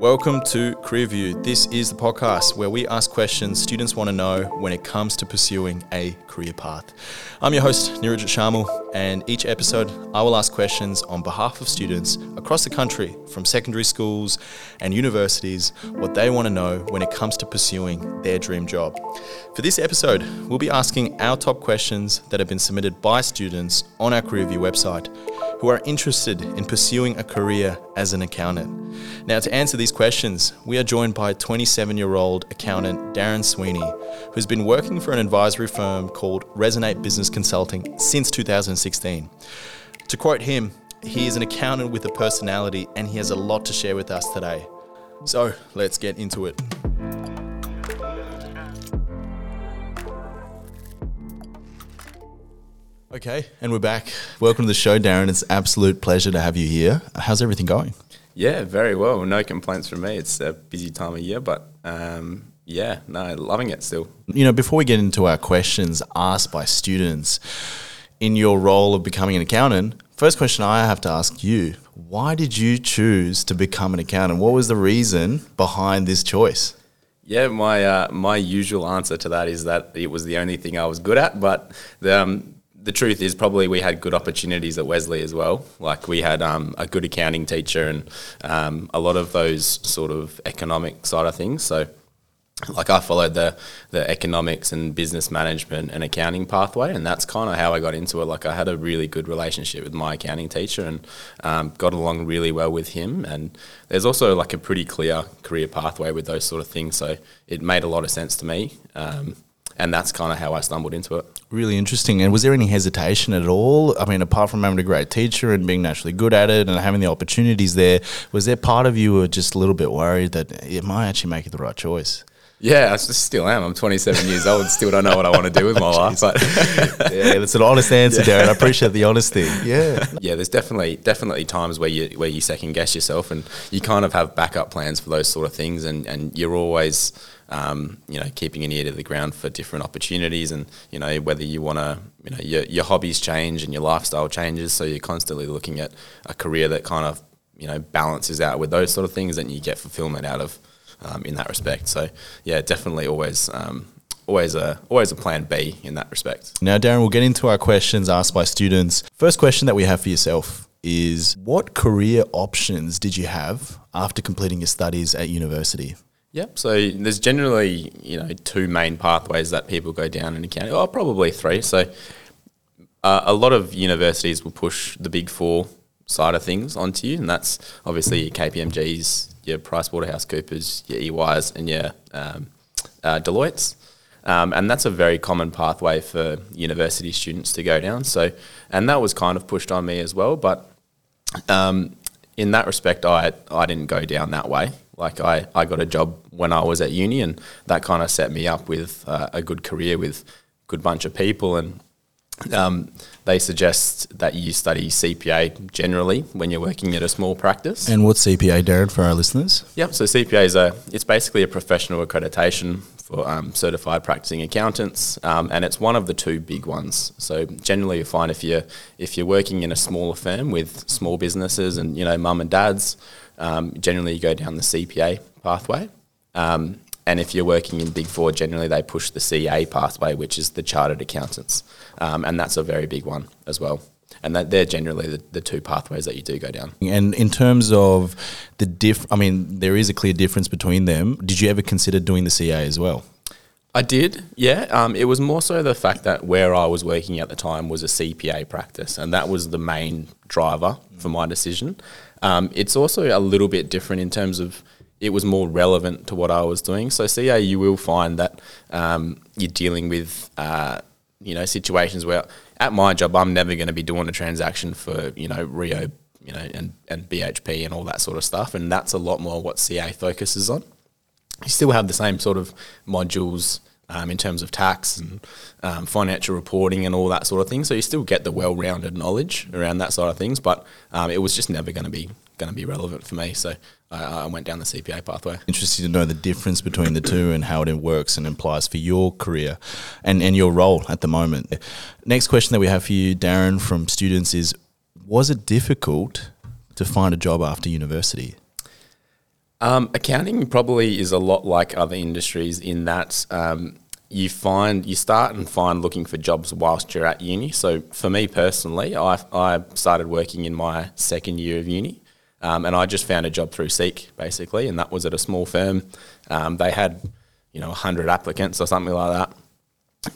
Welcome to CareerView. This is the podcast where we ask questions students want to know when it comes to pursuing a career path. I'm your host, Neerajit Sharmal, and each episode I will ask questions on behalf of students across the country from secondary schools and universities what they want to know when it comes to pursuing their dream job. For this episode, we'll be asking our top questions that have been submitted by students on our CareerView website who are interested in pursuing a career as an accountant. Now, to answer these questions, we are joined by 27-year-old accountant Darren Sweeney, who's been working for an advisory firm called Resonate Business Consulting since 2016. To quote him, he is an accountant with a personality and he has a lot to share with us today. So let's get into it. Okay, and we're back. Welcome to the show, Darren. It's an absolute pleasure to have you here. How's everything going? Yeah, very well. No complaints from me. It's a busy time of year, but loving it still. You know, before we get into our questions asked by students, in your role of becoming an accountant, first question I have to ask you, why did you choose to become an accountant? What was the reason behind this choice? Yeah, my usual answer to that is that it was the only thing I was good at, but the truth is probably we had good opportunities at Wesley as well. Like we had a good accounting teacher and a lot of those sort of economic side of things. So like I followed the economics and business management and accounting pathway, and that's kind of how I got into it. Like I had a really good relationship with my accounting teacher and got along really well with him. And there's also like a pretty clear career pathway with those sort of things. So it made a lot of sense to me. And that's kind of how I stumbled into it. Really interesting. And was there any hesitation at all? I mean, apart from having a great teacher and being naturally good at it and having the opportunities there, was there part of you who were just a little bit worried that it might actually make it the right choice? Yeah, I still am. I'm 27 years old and still don't know what I want to do with my life. But yeah, that's an honest answer, Darren. I appreciate the honesty. Yeah. Yeah, there's definitely times where you second guess yourself and you kind of have backup plans for those sort of things, and you're always keeping an ear to the ground for different opportunities, and you know whether you want to, you know, your hobbies change and your lifestyle changes, so you're constantly looking at a career that kind of, you know, balances out with those sort of things, and you get fulfillment out of in that respect. So yeah, definitely always a plan B in that respect. Now, Darren, we'll get into our questions asked by students. First question that we have for yourself is, what career options did you have after completing your studies at university? Yep, so there's generally, you know, two main pathways that people go down in accounting, or probably three. So a lot of universities will push the Big Four side of things onto you, and that's obviously your KPMGs, your Price Waterhouse Coopers, your EYs and your Deloittes. And that's a very common pathway for university students to go down. So, and that was kind of pushed on me as well, but in that respect, I didn't go down that way. Like I got a job when I was at uni, and that kind of set me up with a good career with a good bunch of people. And they suggest that you study CPA generally when you're working at a small practice. And what's CPA, Darren, for our listeners? Yep, so CPA it's basically a professional accreditation for certified practicing accountants, and it's one of the two big ones. So generally you find if you're working in a smaller firm with small businesses and, you know, mum and dads, generally you go down the CPA pathway, and if you're working in Big Four, generally they push the CA pathway, which is the Chartered Accountants, and that's a very big one as well. And that they're generally the two pathways that you do go down. And in terms of there is a clear difference between them. Did you ever consider doing the CA as well? I did, yeah. It was more so the fact that where I was working at the time was a CPA practice, and that was the main driver for my decision. It's also a little bit different in terms of it was more relevant to what I was doing. So CA, you will find that you're dealing with, situations where at my job I'm never going to be doing a transaction for, you know, Rio, you know, and BHP and all that sort of stuff, and that's a lot more what CA focuses on. You still have the same sort of modules in terms of tax and financial reporting and all that sort of thing. So you still get the well-rounded knowledge around that side of things, but it was just never going to be relevant for me. So I went down the CPA pathway. Interested to know the difference between the two and how it works and implies for your career and your role at the moment. Next question that we have for you, Darren, from students is, was it difficult to find a job after university? Accounting probably is a lot like other industries in that you start and find looking for jobs whilst you're at uni. So for me personally, I started working in my second year of uni, and I just found a job through SEEK basically, and that was at a small firm. They had 100 applicants or something like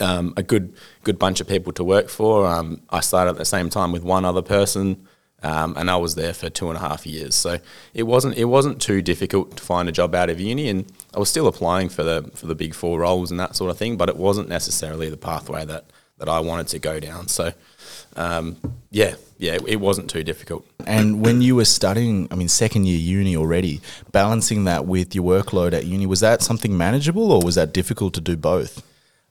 that. A good bunch of people to work for. I started at the same time with one other person. And I was there for 2.5 years, so it wasn't too difficult to find a job out of uni, and I was still applying for the big four roles and that sort of thing, but it wasn't necessarily the pathway that I wanted to go down. So, it wasn't too difficult. And when you were studying, second year uni already, balancing that with your workload at uni, was that something manageable, or was that difficult to do both?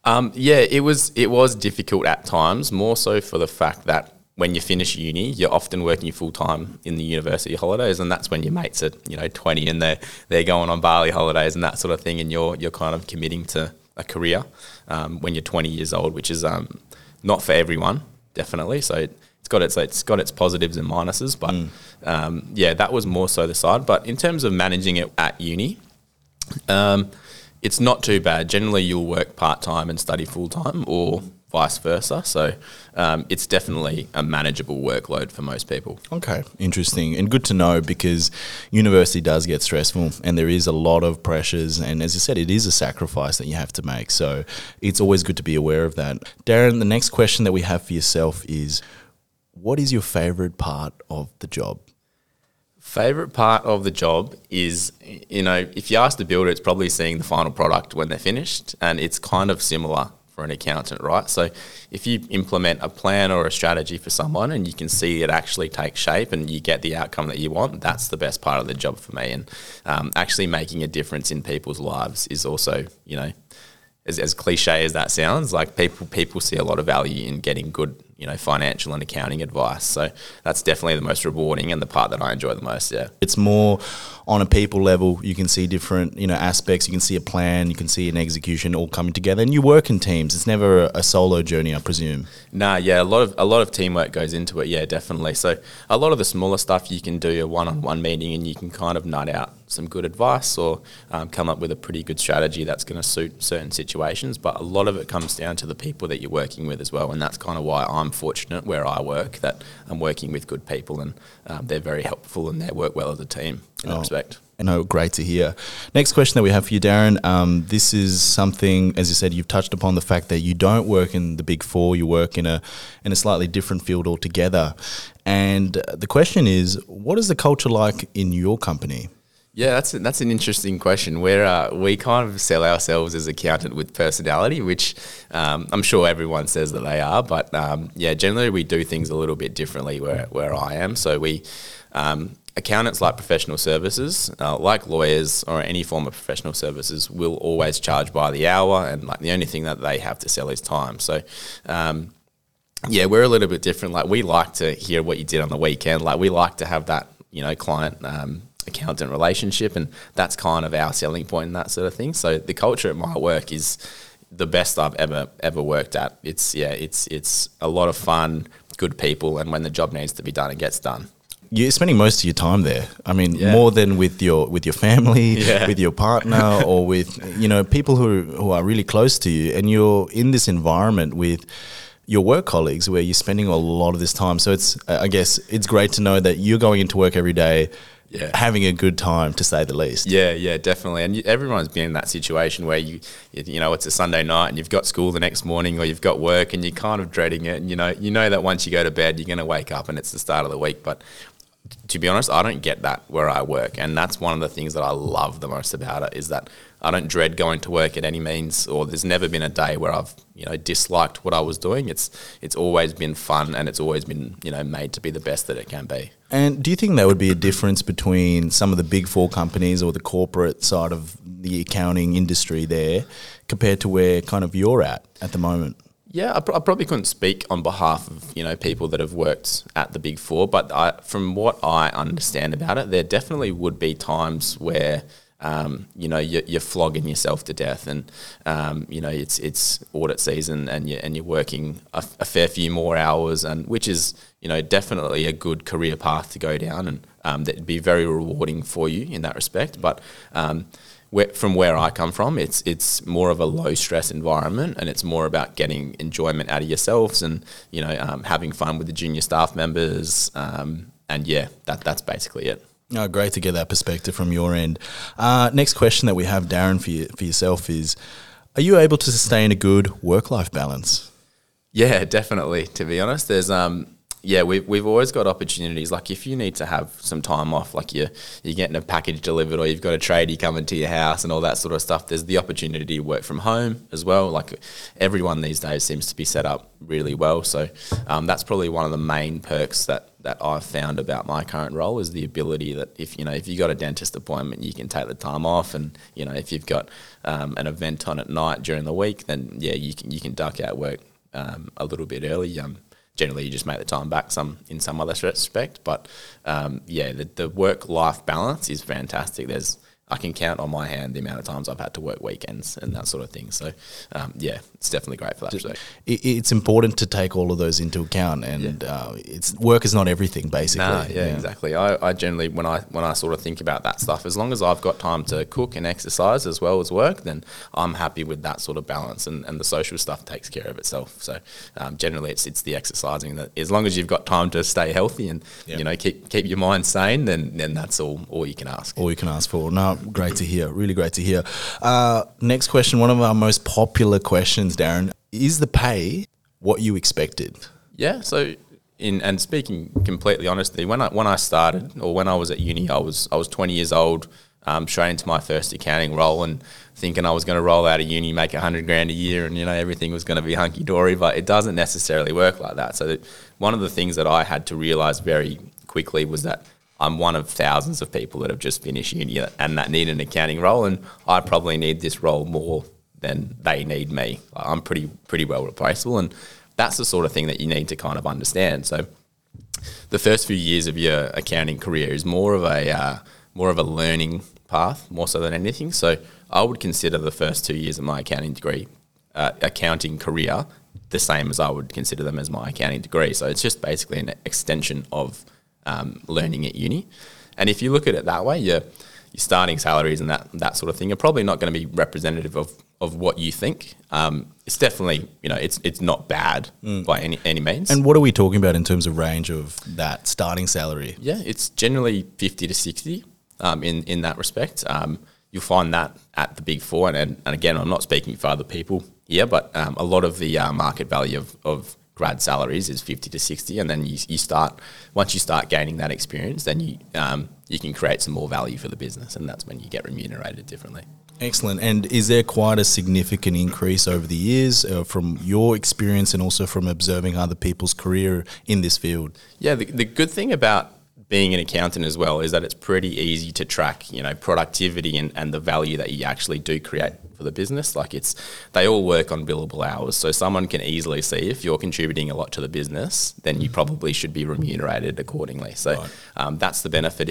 It was difficult at times, more so for the fact that when you finish uni, you're often working full-time in the university holidays, and that's when your mates are, 20 and they're going on Bali holidays and that sort of thing, and you're kind of committing to a career when you're 20 years old, which is not for everyone, definitely. So it's got its positives and minuses, but that was more so the side. But in terms of managing it at uni, it's not too bad. Generally, you'll work part-time and study full-time, or vice versa. So it's definitely a manageable workload for most people. Okay, interesting and good to know, because university does get stressful and there is a lot of pressures, and as you said, it is a sacrifice that you have to make. So it's always good to be aware of that. Darren, the next question that we have for yourself is, what is your favourite part of the job? Favourite part of the job is, if you ask the builder, it's probably seeing the final product when they're finished, and it's kind of similar for an accountant, right? So if you implement a plan or a strategy for someone and you can see it actually take shape and you get the outcome that you want, that's the best part of the job for me. And actually making a difference in people's lives is also, as cliche as that sounds, like people see a lot of value in getting good, financial and accounting advice. So that's definitely the most rewarding and the part that I enjoy the most, yeah. It's more on a people level. You can see different, aspects. You can see a plan. You can see an execution all coming together. And you work in teams. It's never a solo journey, I presume. Nah, yeah, a lot of teamwork goes into it, yeah, definitely. So a lot of the smaller stuff, you can do a one-on-one meeting and you can kind of nut out some good advice or come up with a pretty good strategy that's going to suit certain situations. But a lot of it comes down to the people that you're working with as well, and that's kind of why I'm fortunate where I work, that I'm working with good people, and they're very helpful and they work well as a team in that respect. No, great to hear. Next question that we have for you, Darren. This is something, as you said, you've touched upon the fact that you don't work in the big four, you work in a slightly different field altogether. And the question is, what is the culture like in your company? Yeah, that's an interesting question. We kind of sell ourselves as accountant with personality, which I'm sure everyone says that they are, but generally we do things a little bit differently where I am. So we accountants, like professional services, like lawyers or any form of professional services, will always charge by the hour, and like the only thing that they have to sell is time. So we're a little bit different. Like, we like to hear what you did on the weekend. Like, we like to have that client accountant relationship, and that's kind of our selling point and that sort of thing. So the culture at my work is the best I've ever worked at. It's a lot of fun, good people, and when the job needs to be done, it gets done. You're spending most of your time there. More than with your family, with your partner, or with people who are really close to you, and you're in this environment with your work colleagues where you're spending a lot of this time. So it's, I guess, it's great to know that you're going into work every day. Yeah. Having a good time, to say the least. Yeah, definitely. And everyone's been in that situation where you it's a Sunday night and you've got school the next morning, or you've got work and you're kind of dreading it. And you know that once you go to bed, you're going to wake up and it's the start of the week. But to be honest, I don't get that where I work, and that's one of the things that I love the most about it, is that I don't dread going to work at any means, or there's never been a day where I've, disliked what I was doing. It's always been fun, and it's always been, made to be the best that it can be. And do you think there would be a difference between some of the big four companies or the corporate side of the accounting industry there compared to where kind of you're at the moment? Yeah, I probably couldn't speak on behalf of, people that have worked at the big four, but from what I understand about it, there definitely would be times where you're flogging yourself to death, and it's audit season, and you're working a fair few more hours, and which is definitely a good career path to go down, and that'd be very rewarding for you in that respect. But from where I come from, it's more of a low stress environment, and it's more about getting enjoyment out of yourselves and, you know, having fun with the junior staff members. And yeah, that's basically it. Oh, great to get that perspective from your end. Next question that we have, Darren, for yourself is, are you able to sustain a good work-life balance? Yeah, definitely. To be honest, there's we've always got opportunities. Like if you need to have some time off, like you're getting a package delivered or you've got a tradie coming to your house and all that sort of stuff, there's the opportunity to work from home as well. Like everyone these days seems to be set up really well. So that's probably one of the main perks that I've found about my current role is the ability that if you got a dentist appointment, you can take the time off, and if you've got an event on at night during the week, then yeah, you can duck out work a little bit early. Generally, you just make the time back in some other respect, but the work-life balance is fantastic. I can count on my hand the amount of times I've had to work weekends and that sort of thing. So, it's definitely great for that. It's important to take all of those into account, and work is not everything, basically. Exactly. I generally, when I sort of think about that stuff, as long as I've got time to cook and exercise as well as work, then I'm happy with that sort of balance, and the social stuff takes care of itself. So, generally, it's the exercising that, as long as you've got time to stay healthy and keep your mind sane, then that's all you can ask. All you can ask for. No. Great to hear. Really great to hear. Next question, one of our most popular questions, Darren. Is the pay what you expected? Yeah, so and speaking completely honestly, when I started, or when I was at uni, I was 20 years old, straight into my first accounting role, and thinking I was going to roll out of uni, make 100 grand a year, and everything was going to be hunky dory, but it doesn't necessarily work like that. So one of the things that I had to realize very quickly was that I'm one of thousands of people that have just finished uni and that need an accounting role, and I probably need this role more than they need me. I'm pretty well replaceable, and that's the sort of thing that you need to kind of understand. So the first few years of your accounting career is more of a learning path, more so than anything. So I would consider the first 2 years of my accounting career the same as I would consider them as my accounting degree. So it's just basically an extension of learning at uni. And if you look at it that way, your starting salaries and that sort of thing are probably not going to be representative of what you think. It's definitely, it's not bad by any means. And what are we talking about in terms of range of that starting salary? Yeah, it's generally 50 to 60 in that respect. You'll find that at the Big Four. And again, I'm not speaking for other people here, but a lot of the market value of grad salaries is 50 to 60, and then once you start gaining that experience, then you can create some more value for the business, and that's when you get remunerated differently. Excellent. And is there quite a significant increase over the years from your experience and also from observing other people's career in this field? Yeah, the good thing about being an accountant as well is that it's pretty easy to track, productivity and the value that you actually do create for the business. Like they all work on billable hours. So someone can easily see if you're contributing a lot to the business, then you probably should be remunerated accordingly. So right. That's the benefit.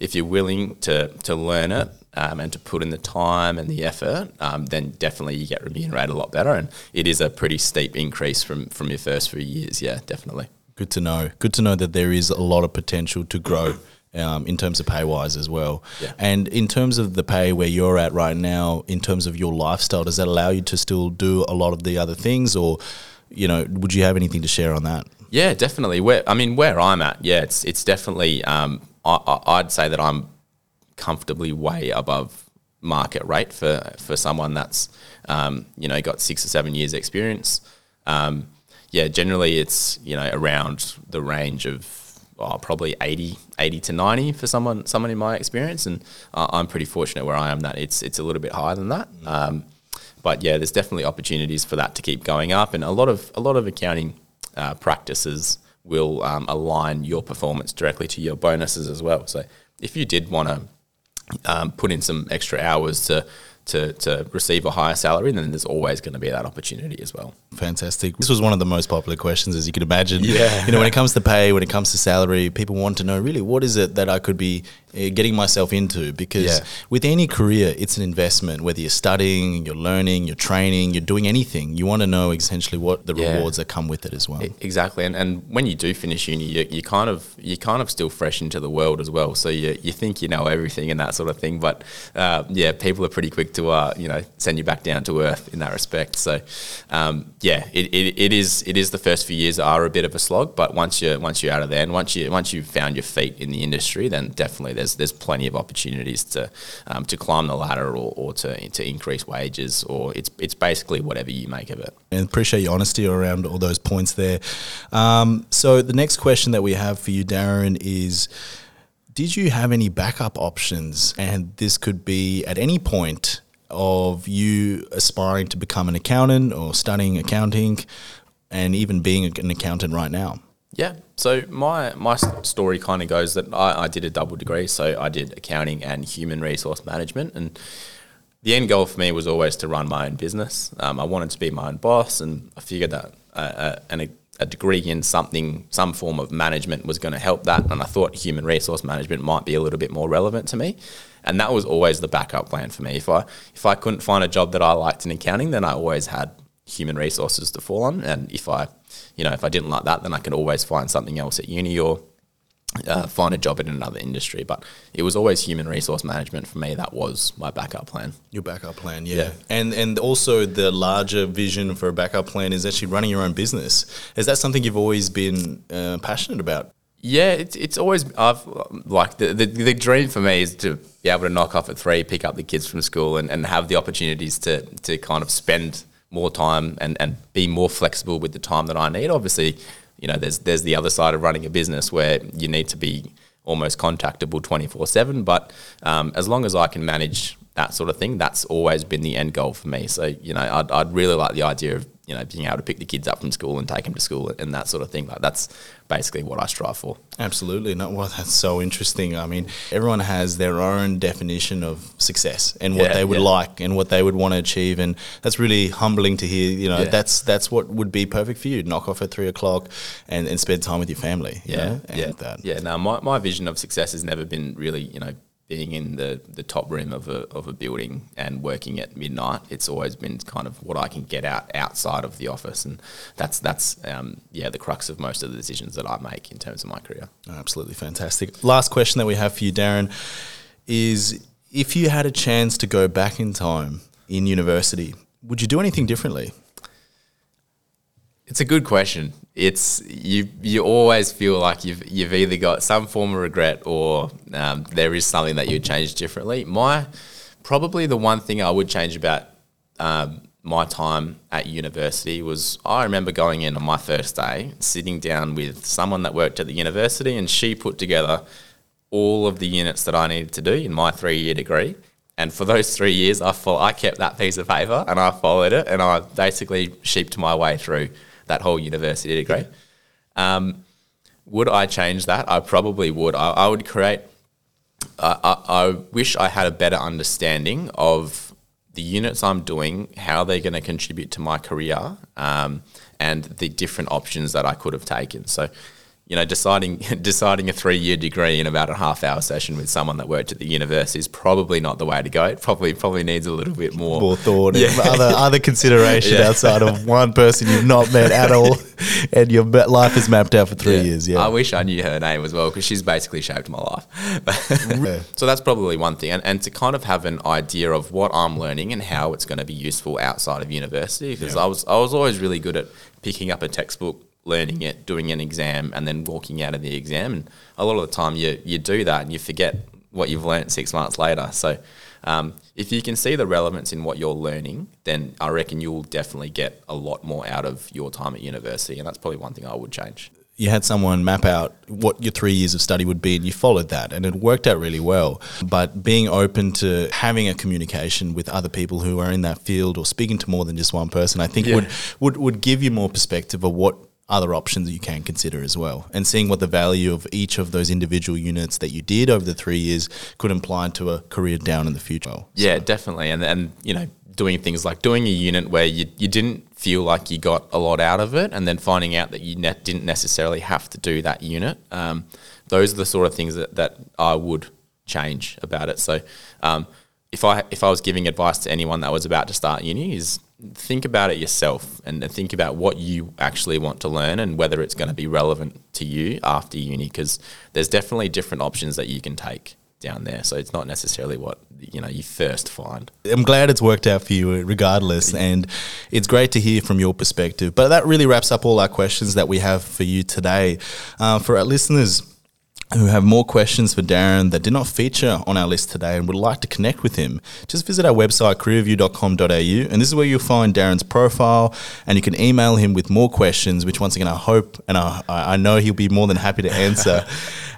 If you're willing to learn it and to put in the time and the effort, then definitely you get remunerated a lot better. And it is a pretty steep increase from your first few years. Yeah, definitely. Good to know. Good to know that there is a lot of potential to grow in terms of pay-wise as well. Yeah. And in terms of the pay where you're at right now, in terms of your lifestyle, does that allow you to still do a lot of the other things, or, would you have anything to share on that? Yeah, definitely. Where I'm at, yeah, it's definitely, I'd say that I'm comfortably way above market rate for someone that's, got 6 or 7 years experience. Yeah, generally it's, around the range of probably 80 to 90 for someone in my experience, and I'm pretty fortunate where I am that it's a little bit higher than that. But yeah, there's definitely opportunities for that to keep going up, and a lot of accounting practices will align your performance directly to your bonuses as well. So if you did want to put in some extra hours to to receive a higher salary, then there's always going to be that opportunity as well. Fantastic. This was one of the most popular questions, as you could imagine. Yeah. You know, when it comes to pay, when it comes to salary, people want to know really what is it that I could be getting myself into, because with any career, it's an investment. Whether you're studying, you're learning, you're training, you're doing anything, you want to know essentially what the rewards that come with it as well. Exactly. And when you do finish uni, you're kind of still fresh into the world as well. So you think you know everything and that sort of thing. But people are pretty quick to send you back down to earth in that respect. So it is the first few years are a bit of a slog, but once you're out of there and once you've found your feet in the industry, then definitely there's plenty of opportunities to climb the ladder or to increase wages, or it's basically whatever you make of it. And appreciate your honesty around all those points there. So the next question that we have for you, Darren, is: did you have any backup options? And this could be at any point of you aspiring to become an accountant or studying accounting and even being an accountant right now. Yeah. So my story kind of goes that I did a double degree. So I did accounting and human resource management, and the end goal for me was always to run my own business. I wanted to be my own boss, and I figured that a degree in some form of management was going to help that, and I thought human resource management might be a little bit more relevant to me, and that was always the backup plan for me. If I couldn't find a job that I liked in accounting, then I always had human resources to fall on, and if I didn't like that, then I could always find something else at uni or find a job in another industry. But it was always human resource management for me. That was my backup plan. Your backup plan, yeah. And also the larger vision for a backup plan is actually running your own business. Is that something you've always been passionate about? Yeah, it's always the dream for me is to be able to knock off at 3, pick up the kids from school, and have the opportunities to kind of spend more time and be more flexible with the time that I need. Obviously, you know, there's the other side of running a business where you need to be almost contactable 24/7. But as long as I can manage that sort of thing, that's always been the end goal for me. So, you know, I'd really like the idea of, you know, being able to pick the kids up from school and take them to school and that sort of thing. Like, that's basically what I strive for. Absolutely. No, well, that's so interesting. I mean, everyone has their own definition of success and what they would like and what they would want to achieve, and that's really humbling to hear. You know, that's what would be perfect for you. Knock off at 3 o'clock and spend time with your family. Now, my vision of success has never been really, you know, being in the top room of a building and working at midnight. It's always been kind of what I can get out outside of the office, and that's the crux of most of the decisions that I make in terms of my career. Absolutely fantastic. Last question that we have for you, Darren, is: if you had a chance to go back in time in university, would you do anything differently? It's a good question. It's you always feel like you've either got some form of regret or there is something that you'd change differently. Probably the one thing I would change about my time at university was, I remember going in on my first day, sitting down with someone that worked at the university, and she put together all of the units that I needed to do in my 3-year degree. And for those 3 years, I kept that piece of paper and I followed it, and I basically sheeped my way through that whole university degree. Would I change that? I probably would. I would create... I wish I had a better understanding of the units I'm doing, how they're going to contribute to my career, and the different options that I could have taken. So, you know, deciding a 3-year degree in about a half-hour session with someone that worked at the university is probably not the way to go. It probably needs a little bit more thought and other consideration outside of one person you've not met at all, and your life is mapped out for 3 years. Yeah, I wish I knew her name as well, because she's basically shaped my life. So that's probably one thing, and to kind of have an idea of what I'm learning and how it's going to be useful outside of university, because I was always really good at picking up a textbook, learning it, doing an exam, and then walking out of the exam. And a lot of the time you do that and you forget what you've learned 6 months later. So if you can see the relevance in what you're learning, then I reckon you'll definitely get a lot more out of your time at university. And that's probably one thing I would change. You had someone map out what your 3 years of study would be, and you followed that, and it worked out really well. But being open to having a communication with other people who are in that field, or speaking to more than just one person, I think would give you more perspective of what other options that you can consider as well, and seeing what the value of each of those individual units that you did over the 3 years could imply to a career down in the future. Yeah, so. Definitely. And you know, doing things like doing a unit where you didn't feel like you got a lot out of it, and then finding out that you didn't necessarily have to do that unit. Those are the sort of things that I would change about it. So if I was giving advice to anyone that was about to start uni, is think about it yourself and think about what you actually want to learn and whether it's going to be relevant to you after uni, because there's definitely different options that you can take down there. So it's not necessarily what, you know, you first find. I'm glad it's worked out for you regardless, and it's great to hear from your perspective. But that really wraps up all our questions that we have for you today. For our listeners who have more questions for Darren that did not feature on our list today and would like to connect with him, just visit our website, careerview.com.au, and this is where you'll find Darren's profile, and you can email him with more questions, which once again I hope and I know he'll be more than happy to answer.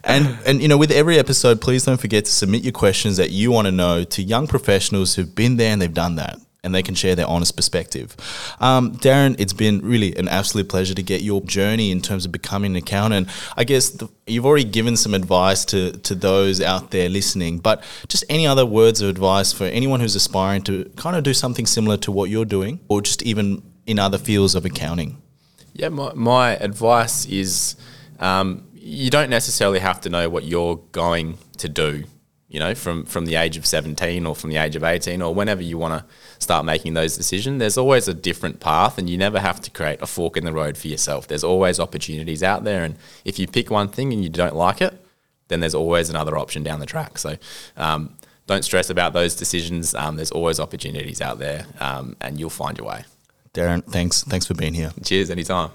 And you know, with every episode, please don't forget to submit your questions that you want to know to young professionals who've been there and they've done that, and they can share their honest perspective. Darren, it's been really an absolute pleasure to get your journey in terms of becoming an accountant. I guess you've already given some advice to those out there listening, but just any other words of advice for anyone who's aspiring to kind of do something similar to what you're doing, or just even in other fields of accounting? Yeah, my advice is you don't necessarily have to know what you're going to do, you know, from the age of 17 or from the age of 18 or whenever you want to start making those decisions. There's always a different path, and you never have to create a fork in the road for yourself. There's always opportunities out there, and if you pick one thing and you don't like it, then there's always another option down the track. So don't stress about those decisions. There's always opportunities out there, and you'll find your way. Darren, thanks for being here. Cheers, anytime.